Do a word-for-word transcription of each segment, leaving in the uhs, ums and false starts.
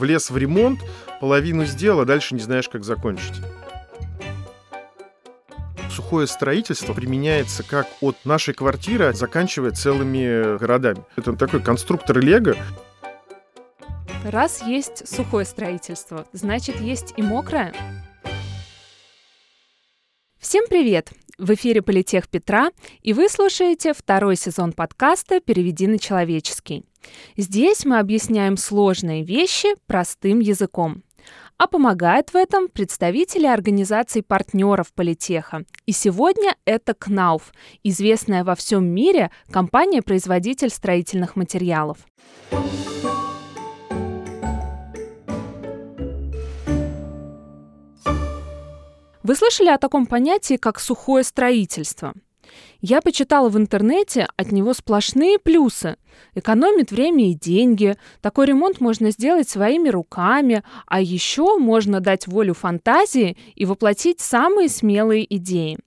влез в ремонт, половину сделал, а дальше не знаешь, как закончить. Сухое строительство применяется как от нашей квартиры, заканчивая целыми городами. Это такой конструктор Лего. Раз есть сухое строительство, значит, есть и мокрое. Всем привет! В эфире «Политех Петра», и вы слушаете второй сезон подкаста «Переведи на человеческий». Здесь мы объясняем сложные вещи простым языком. А помогают в этом представители организаций партнеров Политеха. И сегодня это КНАУФ, известная во всем мире компания-производитель строительных материалов. Вы слышали о таком понятии, как сухое строительство? Я почитала в интернете, от него сплошные плюсы. Экономит время и деньги, такой ремонт можно сделать своими руками, а еще можно дать волю фантазии и воплотить самые смелые идеи.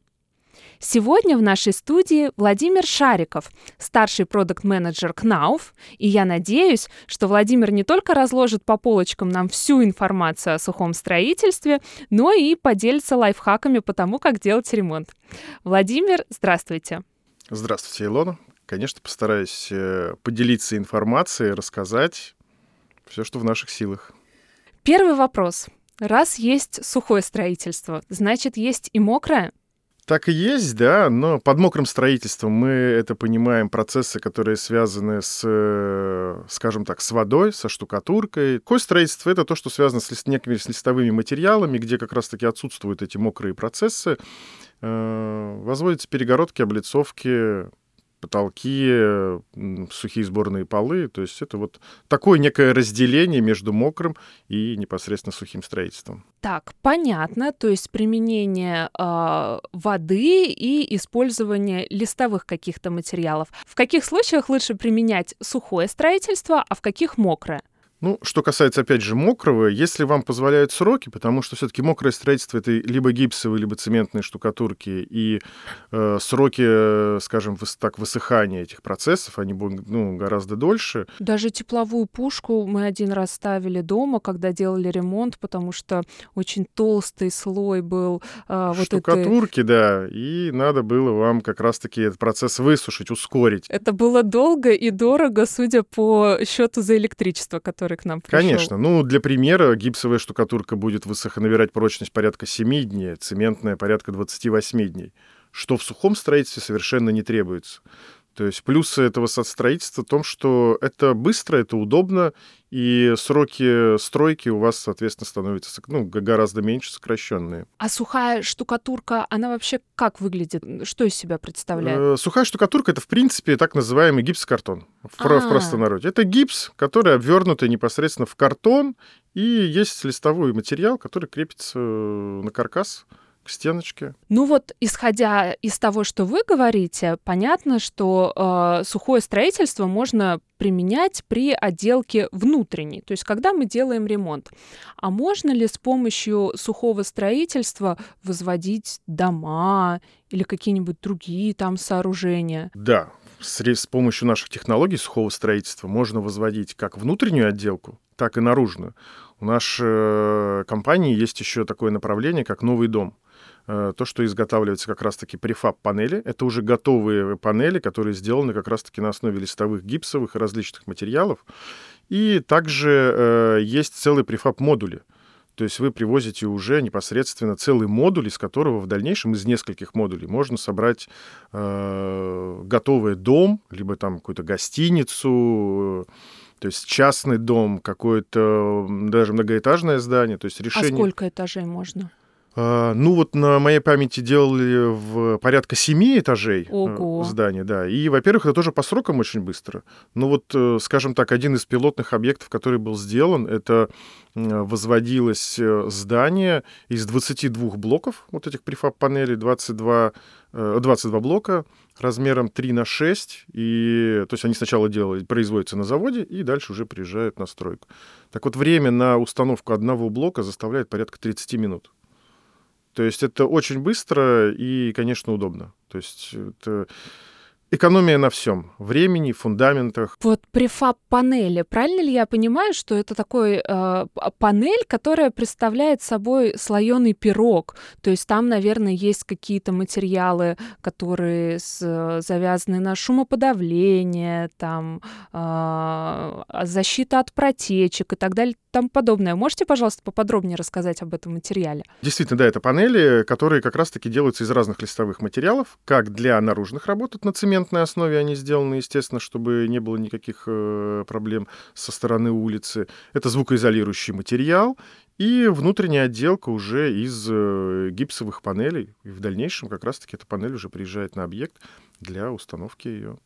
Сегодня в нашей студии Владимир Шариков, старший продакт-менеджер КНАУФ, и я надеюсь, что Владимир не только разложит по полочкам нам всю информацию о сухом строительстве, но и поделится лайфхаками по тому, как делать ремонт. Владимир, здравствуйте. Здравствуйте, Илона. Конечно, постараюсь поделиться информацией, рассказать все, что в наших силах. Первый вопрос. Раз есть сухое строительство, значит, есть и мокрое? Так и есть, да, но под мокрым строительством мы это понимаем процессы, которые связаны с, скажем так, с водой, со штукатуркой. Кое строительство — это то, что связано с некими с листовыми материалами, где как раз-таки отсутствуют эти мокрые процессы. Возводятся перегородки, облицовки, потолки, сухие сборные полы. То есть это вот такое некое разделение между мокрым и непосредственно сухим строительством. Так, понятно. То есть применение э, воды и использование листовых каких-то материалов. В каких случаях лучше применять сухое строительство, а в каких мокрое? Ну, что касается, опять же, мокрого, если вам позволяют сроки, потому что все-таки мокрое строительство — это либо гипсовые, либо цементные штукатурки, и э, сроки, скажем, выс- так, высыхания этих процессов, они будут ну, гораздо дольше. Даже тепловую пушку мы один раз ставили дома, когда делали ремонт, потому что очень толстый слой был. Э, вот штукатурки, этой... да, и надо было вам как раз-таки этот процесс высушить, ускорить. Это было долго и дорого, судя по счету за электричество, которое к нам пришел. Конечно. Ну, для примера, гипсовая штукатурка будет высоко набирать прочность порядка семь дней, цементная порядка двадцать восемь дней, что в сухом строительстве совершенно не требуется. То есть плюсы этого строительства в том, что это быстро, это удобно, и сроки стройки у вас, соответственно, становятся ну, гораздо меньше, сокращенные. А сухая штукатурка, она вообще как выглядит? Что из себя представляет? Сухая штукатурка — это, в принципе, так называемый гипсокартон в простонародье. Это гипс, который обвернутый непосредственно в картон, и есть листовой материал, который крепится на каркас, к стеночке. Ну вот, исходя из того, что вы говорите, понятно, что э, сухое строительство можно применять при отделке внутренней, то есть когда мы делаем ремонт. А можно ли с помощью сухого строительства возводить дома или какие-нибудь другие там сооружения? Да, с, с помощью наших технологий сухого строительства можно возводить как внутреннюю отделку, так и наружную. У нашей э, компании есть еще такое направление, как «Новый дом». То, что изготавливается как раз-таки префаб-панели, это уже готовые панели, которые сделаны как раз-таки на основе листовых, гипсовых и различных материалов. И также э, есть целые префаб-модули. То есть вы привозите уже непосредственно целый модуль, из которого в дальнейшем из нескольких модулей можно собрать э, готовый дом, либо там какую-то гостиницу, то есть частный дом, какое-то даже многоэтажное здание. То есть решение... А сколько этажей можно? Ну вот на моей памяти делали в порядка семи этажей Ого. здания, да. И, во-первых, это тоже по срокам очень быстро. Ну вот, скажем так, один из пилотных объектов, который был сделан, это возводилось здание из двадцати двух блоков, вот этих префаб-панелей, двадцать два блока размером три на шесть. И, то есть они сначала делают, производятся на заводе и дальше уже приезжают на стройку. Так вот, время на установку одного блока составляет порядка тридцать минут. То есть это очень быстро и, конечно, удобно. То есть это, Экономия на всем. Времени, фундаментах. Вот префаб-панели. Правильно ли я понимаю, что это такой э, панель, которая представляет собой слоеный пирог? То есть там, наверное, есть какие-то материалы, которые с, завязаны на шумоподавление, там, э, защита от протечек и так далее, там подобное. Можете, пожалуйста, поподробнее рассказать об этом материале? Действительно, да, это панели, которые как раз-таки делаются из разных листовых материалов, как для наружных работ на цемент, на основе они сделаны, естественно, чтобы не было никаких проблем со стороны улицы. Это звукоизолирующий материал и внутренняя отделка уже из гипсовых панелей. И в дальнейшем как раз-таки эта панель уже приезжает на объект для установки ее.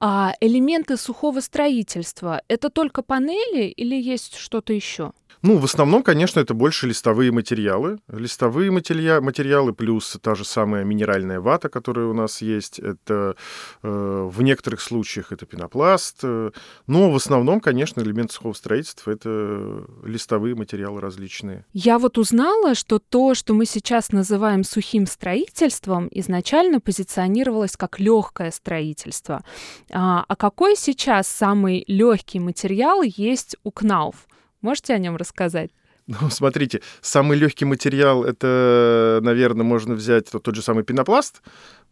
А элементы сухого строительства — это только панели или есть что-то еще? Ну, в основном, конечно, это больше листовые материалы. Листовые материалы, материалы плюс та же самая минеральная вата, которая у нас есть. Это э, в некоторых случаях это пенопласт. Э, но в основном, конечно, элемент сухого строительства — это листовые материалы различные. Я вот узнала, что то, что мы сейчас называем сухим строительством, изначально позиционировалось как легкое строительство. А, а какой сейчас самый легкий материал есть у КНАУФ? Можете о нем рассказать? Ну, смотрите, самый легкий материал — это, наверное, можно взять тот, тот же самый пенопласт,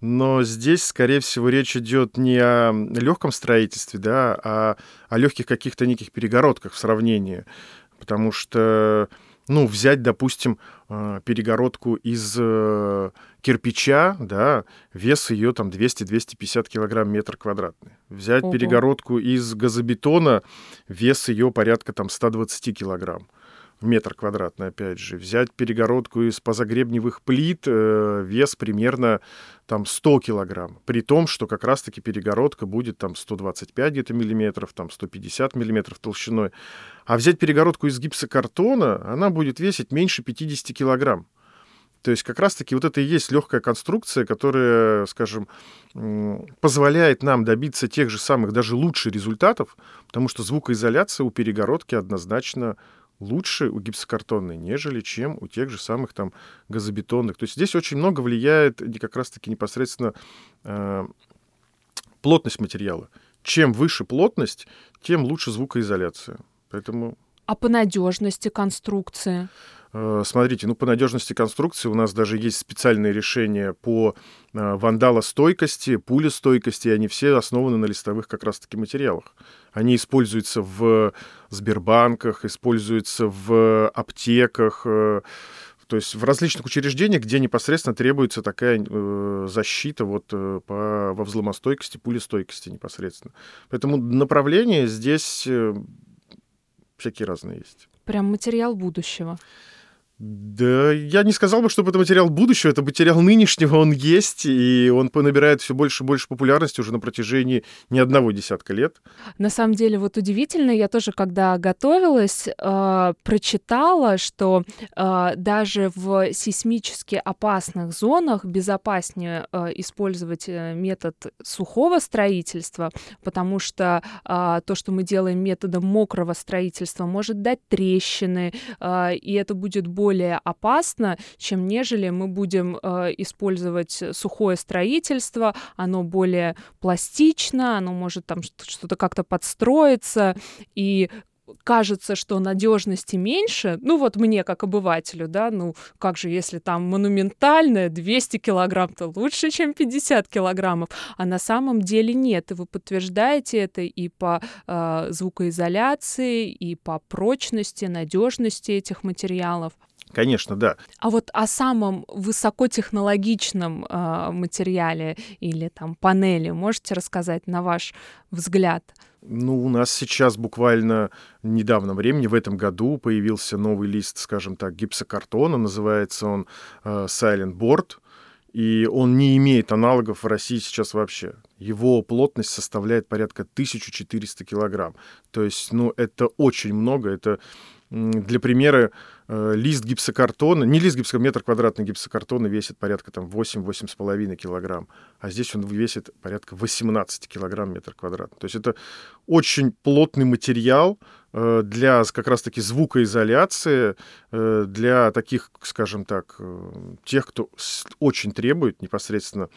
но здесь, скорее всего, речь идет не о легком строительстве, да, а о легких каких-то неких перегородках в сравнении. Потому что, ну, взять, допустим, перегородку из кирпича, да, вес ее там двести-двести пятьдесят килограмм метр квадратный. Взять Ого. перегородку из газобетона, вес ее порядка там сто двадцать килограмм метр квадратный, опять же. Взять перегородку из позагребневых плит, э, вес примерно там сто килограмм. При том, что как раз-таки перегородка будет там сто двадцать пять где-то миллиметров, там сто пятьдесят миллиметров толщиной. А взять перегородку из гипсокартона, она будет весить меньше пятьдесят килограмм. То есть как раз-таки вот это и есть легкая конструкция, которая, скажем, позволяет нам добиться тех же самых, даже лучших результатов, потому что звукоизоляция у перегородки однозначно лучше у гипсокартонной, нежели чем у тех же самых там газобетонных. То есть здесь очень много влияет как раз-таки непосредственно э, плотность материала. Чем выше плотность, тем лучше звукоизоляция. Поэтому... А по надежности конструкции? Э, смотрите, ну по надежности конструкции у нас даже есть специальные решения по э, вандалостойкости, пулестойкости, и они все основаны на листовых как раз-таки материалах. Они используются в Сбербанках, используются в аптеках, то есть в различных учреждениях, где непосредственно требуется такая защита вот по, во взломостойкости, пулестойкости непосредственно. Поэтому направления здесь всякие разные есть. Прям материал будущего. Да, я не сказал бы, что это материал будущего, это материал нынешнего, он есть, и он набирает все больше и больше популярности уже на протяжении не одного десятка лет. На самом деле, вот удивительно, я тоже, когда готовилась, э, прочитала, что э, даже в сейсмически опасных зонах безопаснее э, использовать метод сухого строительства, потому что э, то, что мы делаем методом мокрого строительства, может дать трещины, э, и это будет более более опасно, чем нежели мы будем э, использовать сухое строительство, оно более пластично, оно может там что-то как-то подстроиться, и кажется, что надежности меньше. Ну вот мне, как обывателю, да, ну как же, если там монументальное двести килограмм-то лучше, чем пятьдесят килограммов, а на самом деле нет. И вы подтверждаете это и по э, звукоизоляции, и по прочности, надежности этих материалов. Конечно, да. А вот о самом высокотехнологичном э, материале или там панели можете рассказать, на ваш взгляд? Ну, у нас сейчас буквально в недавнем времени, в этом году, появился новый лист, скажем так, гипсокартона, называется он э, Silent Board, и он не имеет аналогов в России сейчас вообще. Его плотность составляет порядка тысяча четыреста килограмм. То есть, ну, это очень много, это... Для примера, лист гипсокартона, не лист гипсокартона, метр квадратный гипсокартона весит порядка там восемь-восемь с половиной килограмм, а здесь он весит порядка восемнадцать килограмм метр квадратный. То есть это очень плотный материал, для как раз-таки звукоизоляции, для таких, скажем так, тех, кто очень требует непосредственно.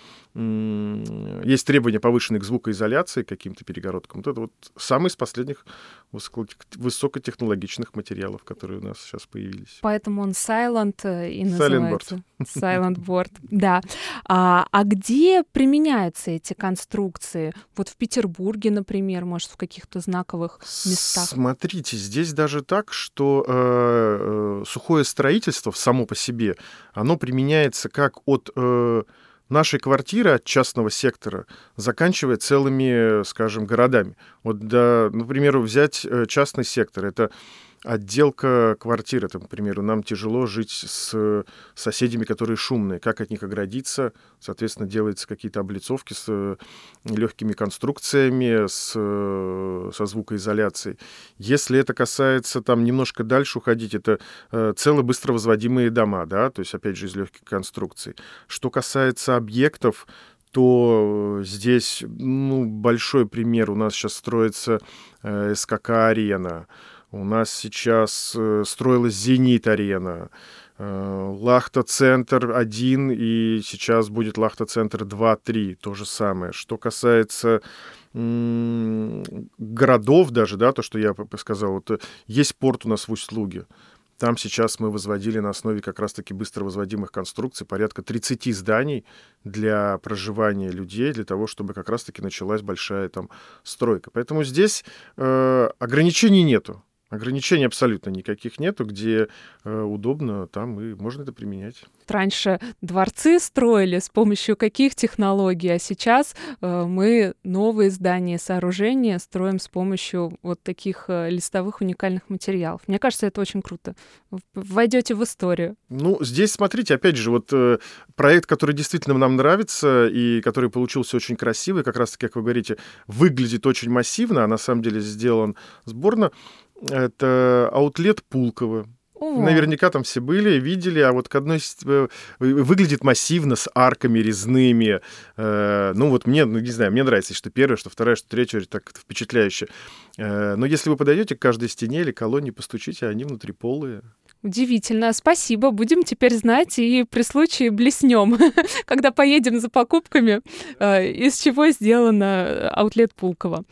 Есть требования повышенные к звукоизоляции, к каким-то перегородкам. Вот это вот самый из последних высокотехнологичных материалов, которые у нас сейчас появились. Поэтому он Silent и называется. Silent Board. Да. А, а где применяются эти конструкции? Вот в Петербурге, например, может, в каких-то знаковых местах? Смотрите, здесь даже так, что э, э, сухое строительство само по себе, оно применяется как от э, нашей квартиры, от частного сектора, заканчивая целыми, скажем, городами. Вот, да, например, взять частный сектор. Это отделка квартир. Это, к примеру, нам тяжело жить с соседями, которые шумные. Как от них оградиться? Соответственно, делаются какие-то облицовки с легкими конструкциями, с, со звукоизоляцией. Если это касается, там, немножко дальше уходить, это целые быстровозводимые дома, да, то есть, опять же, из легких конструкций. Что касается объектов, то здесь, ну, большой пример. У нас сейчас строится эс ка ка «Арена», у нас сейчас строилась «Зенит-арена», «Лахта-центр-один», и сейчас будет «Лахта-центр-два три», то же самое. Что касается м- городов даже, да, то, что я сказал, вот, есть порт у нас в Усть-Луге. Там сейчас мы возводили на основе как раз-таки быстровозводимых конструкций порядка тридцати зданий для проживания людей, для того, чтобы как раз-таки началась большая там стройка. Поэтому здесь э, ограничений нету. Ограничений абсолютно никаких нету, где э, удобно, там и можно это применять. Раньше дворцы строили с помощью каких технологий, а сейчас э, мы новые здания и сооружения строим с помощью вот таких э, листовых уникальных материалов. Мне кажется, это очень круто. Войдете в историю. Ну, здесь, смотрите, опять же, вот э, проект, который действительно нам нравится и который получился очень красивый, как раз-таки, как вы говорите, выглядит очень массивно, а на самом деле сделан сборно. Это аутлет Пулково. О. Наверняка там все были, видели, а вот к одной... Выглядит массивно, с арками резными. Ну вот мне, ну, не знаю, мне нравится, что первое, что второе, что третье, так впечатляюще. Но если вы подойдете к каждой стене или колонне, постучите, а они внутри полые. Удивительно. Спасибо. Будем теперь знать и при случае блеснем, когда поедем за покупками, из чего сделано аутлет Пулково.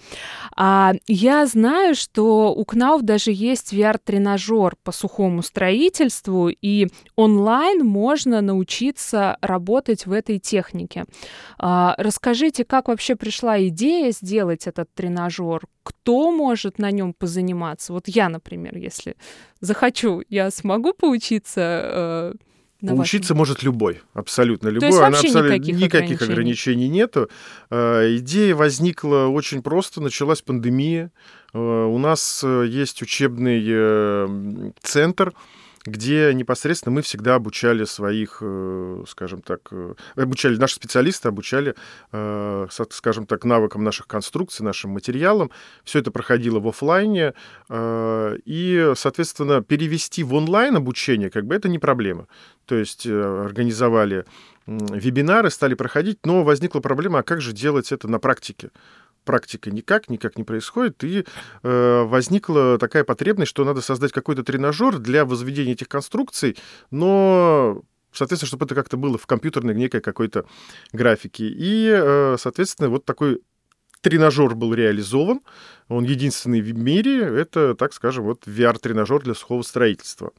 А, я знаю, что у КНАУФ даже есть ви ар-тренажер по сухому строительству, и онлайн можно научиться работать в этой технике. А, расскажите, как вообще пришла идея сделать этот тренажер? Кто может на нем позаниматься? Вот я, например, если захочу, я смогу поучиться? Э, на поучиться вашем... может любой, абсолютно любой. То есть вообще абсолютно... никаких, никаких ограничений, ограничений нету. Э, идея возникла очень просто. Началась пандемия. Э, у нас есть учебный э, центр, где непосредственно мы всегда обучали своих, скажем так, обучали, наши специалисты обучали, скажем так, навыкам наших конструкций, нашим материалам. Все это проходило в офлайне, и, соответственно, перевести в онлайн обучение, как бы, это не проблема. То есть организовали вебинары, стали проходить, но возникла проблема, а как же делать это на практике? Практика никак, никак не происходит, и э, возникла такая потребность, что надо создать какой-то тренажер для возведения этих конструкций, но, соответственно, чтобы это как-то было в компьютерной некой какой-то графике. И, э, соответственно, вот такой тренажер был реализован, он единственный в мире, это, так скажем, вот ви ар-тренажер для сухого строительства.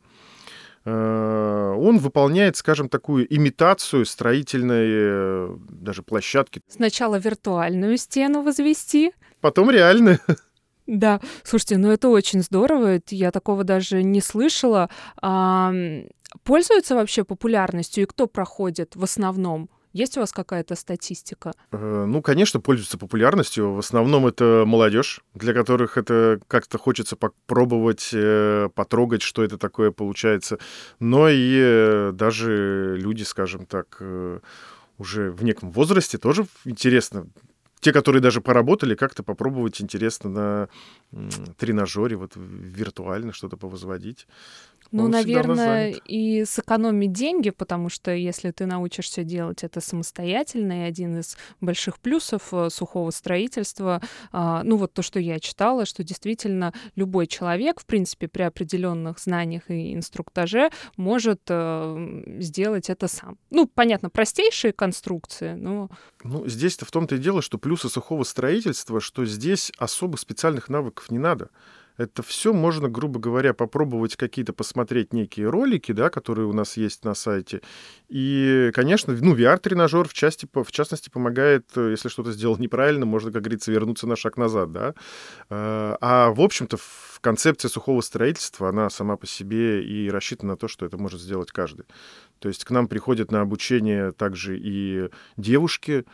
Он выполняет, скажем, такую имитацию строительной даже площадки. Сначала виртуальную стену возвести. Потом реальную. Да. Слушайте, ну это очень здорово. Я такого даже не слышала. Пользуются вообще популярностью? И кто проходит в основном? Есть у вас какая-то статистика? Ну, конечно, пользуются популярностью. В основном это молодежь, для которых это как-то хочется попробовать, потрогать, что это такое получается. Но и даже люди, скажем так, уже в неком возрасте тоже интересно. Те, которые даже поработали, как-то попробовать интересно на тренажере, вот виртуально что-то повозводить. Ну, наверное, и сэкономить деньги, потому что если ты научишься делать это самостоятельно, и один из больших плюсов сухого строительства, ну вот то, что я читала, что действительно любой человек, в принципе, при определенных знаниях и инструктаже может сделать это сам. Ну, понятно, простейшие конструкции, но... Ну, здесь-то в том-то и дело, что плюсы сухого строительства, что здесь особых специальных навыков не надо. Это все можно, грубо говоря, попробовать какие-то, посмотреть некие ролики, да, которые у нас есть на сайте. И, конечно, ну, ви ар-тренажер в части, в частности помогает, если что-то сделал неправильно, можно, как говорится, вернуться на шаг назад. Да? А, в общем-то, концепция сухого строительства, она сама по себе и рассчитана на то, что это может сделать каждый. То есть к нам приходят на обучение также и девушки,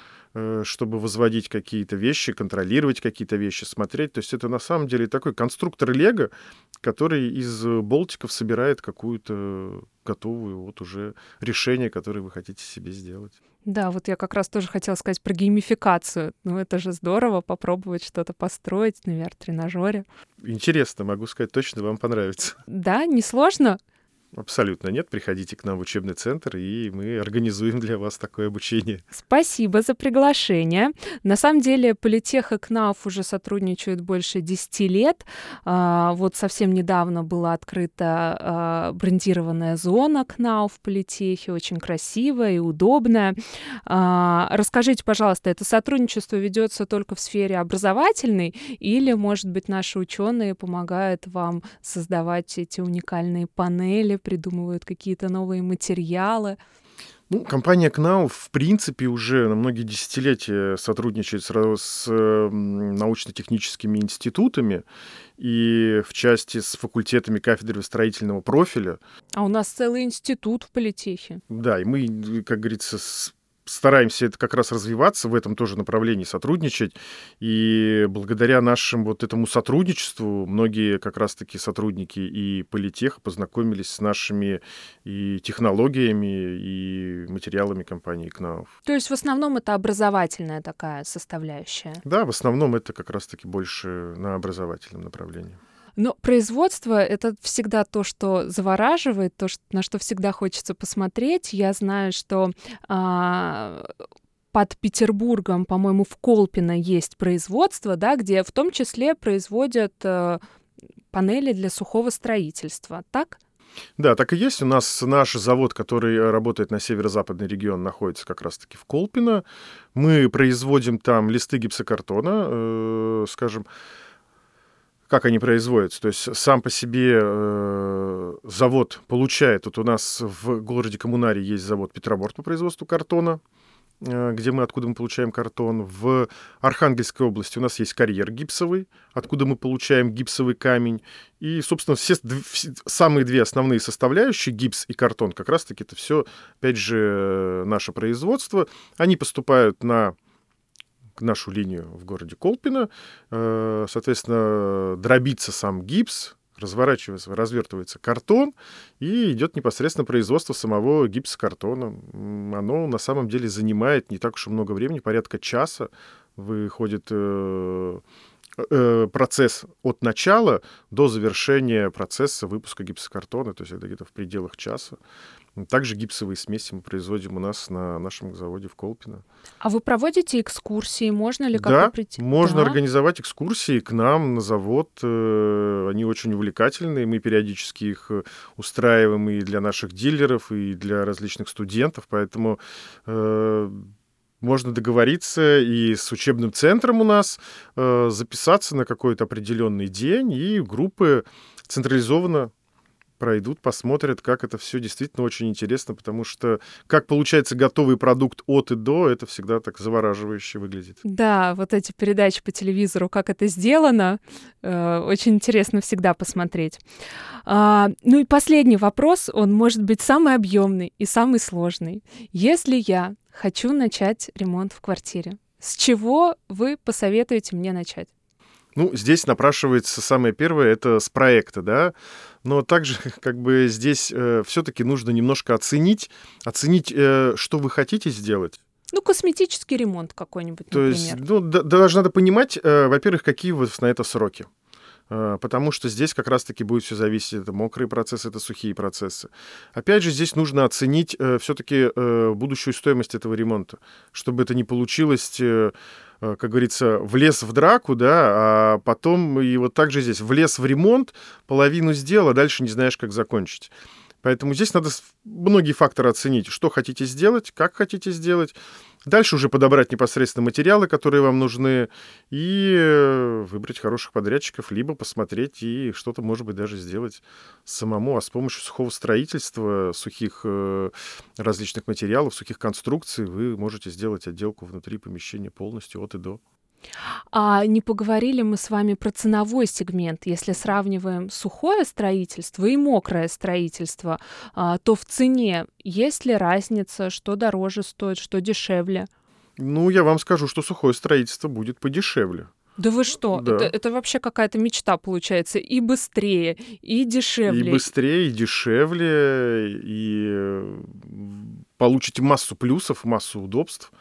чтобы возводить какие-то вещи, контролировать какие-то вещи, смотреть. То есть это на самом деле такой конструктор Лего, который из болтиков собирает какую-то готовую вот уже решение, которое вы хотите себе сделать. Да, вот я как раз тоже хотела сказать про геймификацию. Ну, это же здорово, попробовать что-то построить на ви ар-тренажере. Интересно, могу сказать, точно вам понравится. Да, несложно? Абсолютно нет. Приходите к нам в учебный центр, и мы организуем для вас такое обучение. Спасибо за приглашение. На самом деле, Политех и КНАУФ уже сотрудничают больше десять лет. Вот совсем недавно была открыта брендированная зона КНАУФ в Политехе, очень красивая и удобная. Расскажите, пожалуйста, это сотрудничество ведется только в сфере образовательной, или, может быть, наши ученые помогают вам создавать эти уникальные панели, придумывают какие-то новые материалы? Ну, компания КНАУФ, в принципе, уже на многие десятилетия сотрудничает с, с научно-техническими институтами и в части с факультетами кафедры строительного профиля. А у нас целый институт в Политехе. Да, и мы, как говорится, с... стараемся это как раз развиваться, в этом тоже направлении сотрудничать. И благодаря нашему вот этому сотрудничеству многие как раз-таки сотрудники и Политеха познакомились с нашими и технологиями, и материалами компании КНАУФ. То есть в основном это образовательная такая составляющая? Да, в основном это как раз-таки больше на образовательном направлении. Но производство — это всегда то, что завораживает, то, на что всегда хочется посмотреть. Я знаю, что а, под Петербургом, по-моему, в Колпино есть производство, да, где в том числе производят а, панели для сухого строительства, так? Да, так и есть. У нас наш завод, который работает на северо-западный регион, находится как раз-таки в Колпино. Мы производим там листы гипсокартона, э, скажем, как они производятся. То есть сам по себе э, завод получает... Вот у нас в городе Коммунарии есть завод «Петерборт» по производству картона, э, где мы, откуда мы получаем картон. В Архангельской области у нас есть карьер гипсовый, откуда мы получаем гипсовый камень. И, собственно, все, все самые две основные составляющие, гипс и картон, как раз-таки это все, опять же, наше производство. Они поступают на... нашу линию в городе Колпино. Соответственно, дробится сам гипс, разворачивается, развертывается картон, и идет непосредственно производство самого гипсокартона. Оно на самом деле занимает не так уж и много времени, порядка часа выходит процесс от начала до завершения процесса выпуска гипсокартона, то есть это где-то в пределах часа. Также гипсовые смеси мы производим у нас на нашем заводе в Колпино. А вы проводите экскурсии? Можно ли как-то да, прийти? Можно да, можно организовать экскурсии к нам на завод. Они очень увлекательные. Мы периодически их устраиваем и для наших дилеров, и для различных студентов. Поэтому можно договориться и с учебным центром у нас, записаться на какой-то определенный день, и группы централизованно пройдут, посмотрят, как это все действительно очень интересно, потому что как получается готовый продукт от и до, это всегда так завораживающе выглядит. Да, вот эти передачи по телевизору, как это сделано, э, очень интересно всегда посмотреть. А, ну и последний вопрос, он может быть самый объемный и самый сложный. Если я хочу начать ремонт в квартире, с чего вы посоветуете мне начать? Ну, здесь напрашивается самое первое, это с проекта, да, но также как бы здесь э, все-таки нужно немножко оценить, оценить, э, что вы хотите сделать. Ну, косметический ремонт какой-нибудь, например. То есть, ну, да, даже надо понимать, э, во-первых, какие у вас на это сроки. потому что здесь как раз-таки будет все зависеть. Это мокрые процессы, это сухие процессы. Опять же, здесь нужно оценить все-таки будущую стоимость этого ремонта, чтобы это не получилось, как говорится, влез в драку, да, а потом и вот так же здесь влез в ремонт, половину сделал, а дальше не знаешь, как закончить. Поэтому здесь надо многие факторы оценить, что хотите сделать, как хотите сделать. Дальше уже подобрать непосредственно материалы, которые вам нужны, и выбрать хороших подрядчиков, либо посмотреть и что-то, может быть, даже сделать самому. А с помощью сухого строительства, сухих различных материалов, сухих конструкций вы можете сделать отделку внутри помещения полностью от и до. А не поговорили мы с вами про ценовой сегмент. Если сравниваем сухое строительство и мокрое строительство, то в цене есть ли разница, что дороже стоит, что дешевле? Ну, я вам скажу, что сухое строительство будет подешевле. Да вы что? Да. Это, это вообще какая-то мечта получается. И быстрее, и дешевле. И быстрее, и дешевле, и получите массу плюсов, массу удобств.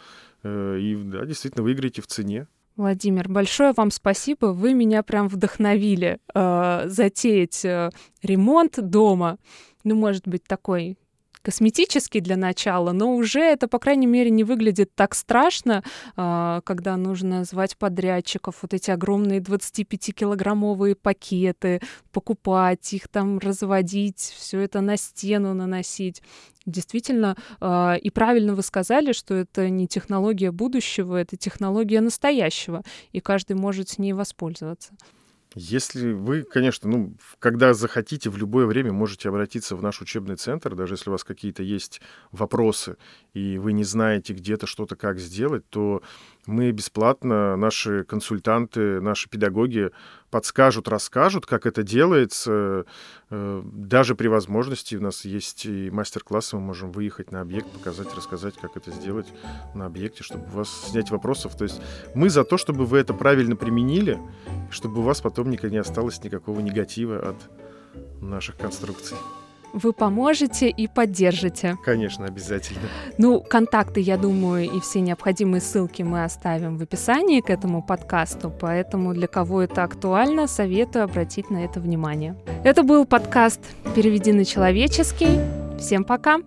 И да, действительно, выиграете в цене. Владимир, большое вам спасибо. Вы меня прям вдохновили э, затеять э, ремонт дома. Ну, может быть, такой косметический для начала, но уже это, по крайней мере, не выглядит так страшно, э, когда нужно звать подрядчиков, вот эти огромные двадцатипятикилограммовые пакеты, покупать их, там, разводить, все это на стену наносить. Действительно, и правильно вы сказали, что это не технология будущего, это технология настоящего, и каждый может с ней воспользоваться. Если вы, конечно, ну, когда захотите, в любое время можете обратиться в наш учебный центр, даже если у вас какие-то есть вопросы, и вы не знаете где-то что-то как сделать, то мы бесплатно, наши консультанты, наши педагоги подскажут, расскажут, как это делается. Даже при возможности у нас есть и мастер-классы, мы можем выехать на объект, показать, рассказать, как это сделать на объекте, чтобы у вас снять вопросов. То есть мы за то, чтобы вы это правильно применили, чтобы у вас потом никогда не осталось никакого негатива от наших конструкций. Вы поможете и поддержите. Конечно, обязательно. Ну, контакты, я думаю, и все необходимые ссылки мы оставим в описании к этому подкасту, поэтому для кого это актуально, советую обратить на это внимание. Это был подкаст «Переведи на человеческий». Всем пока!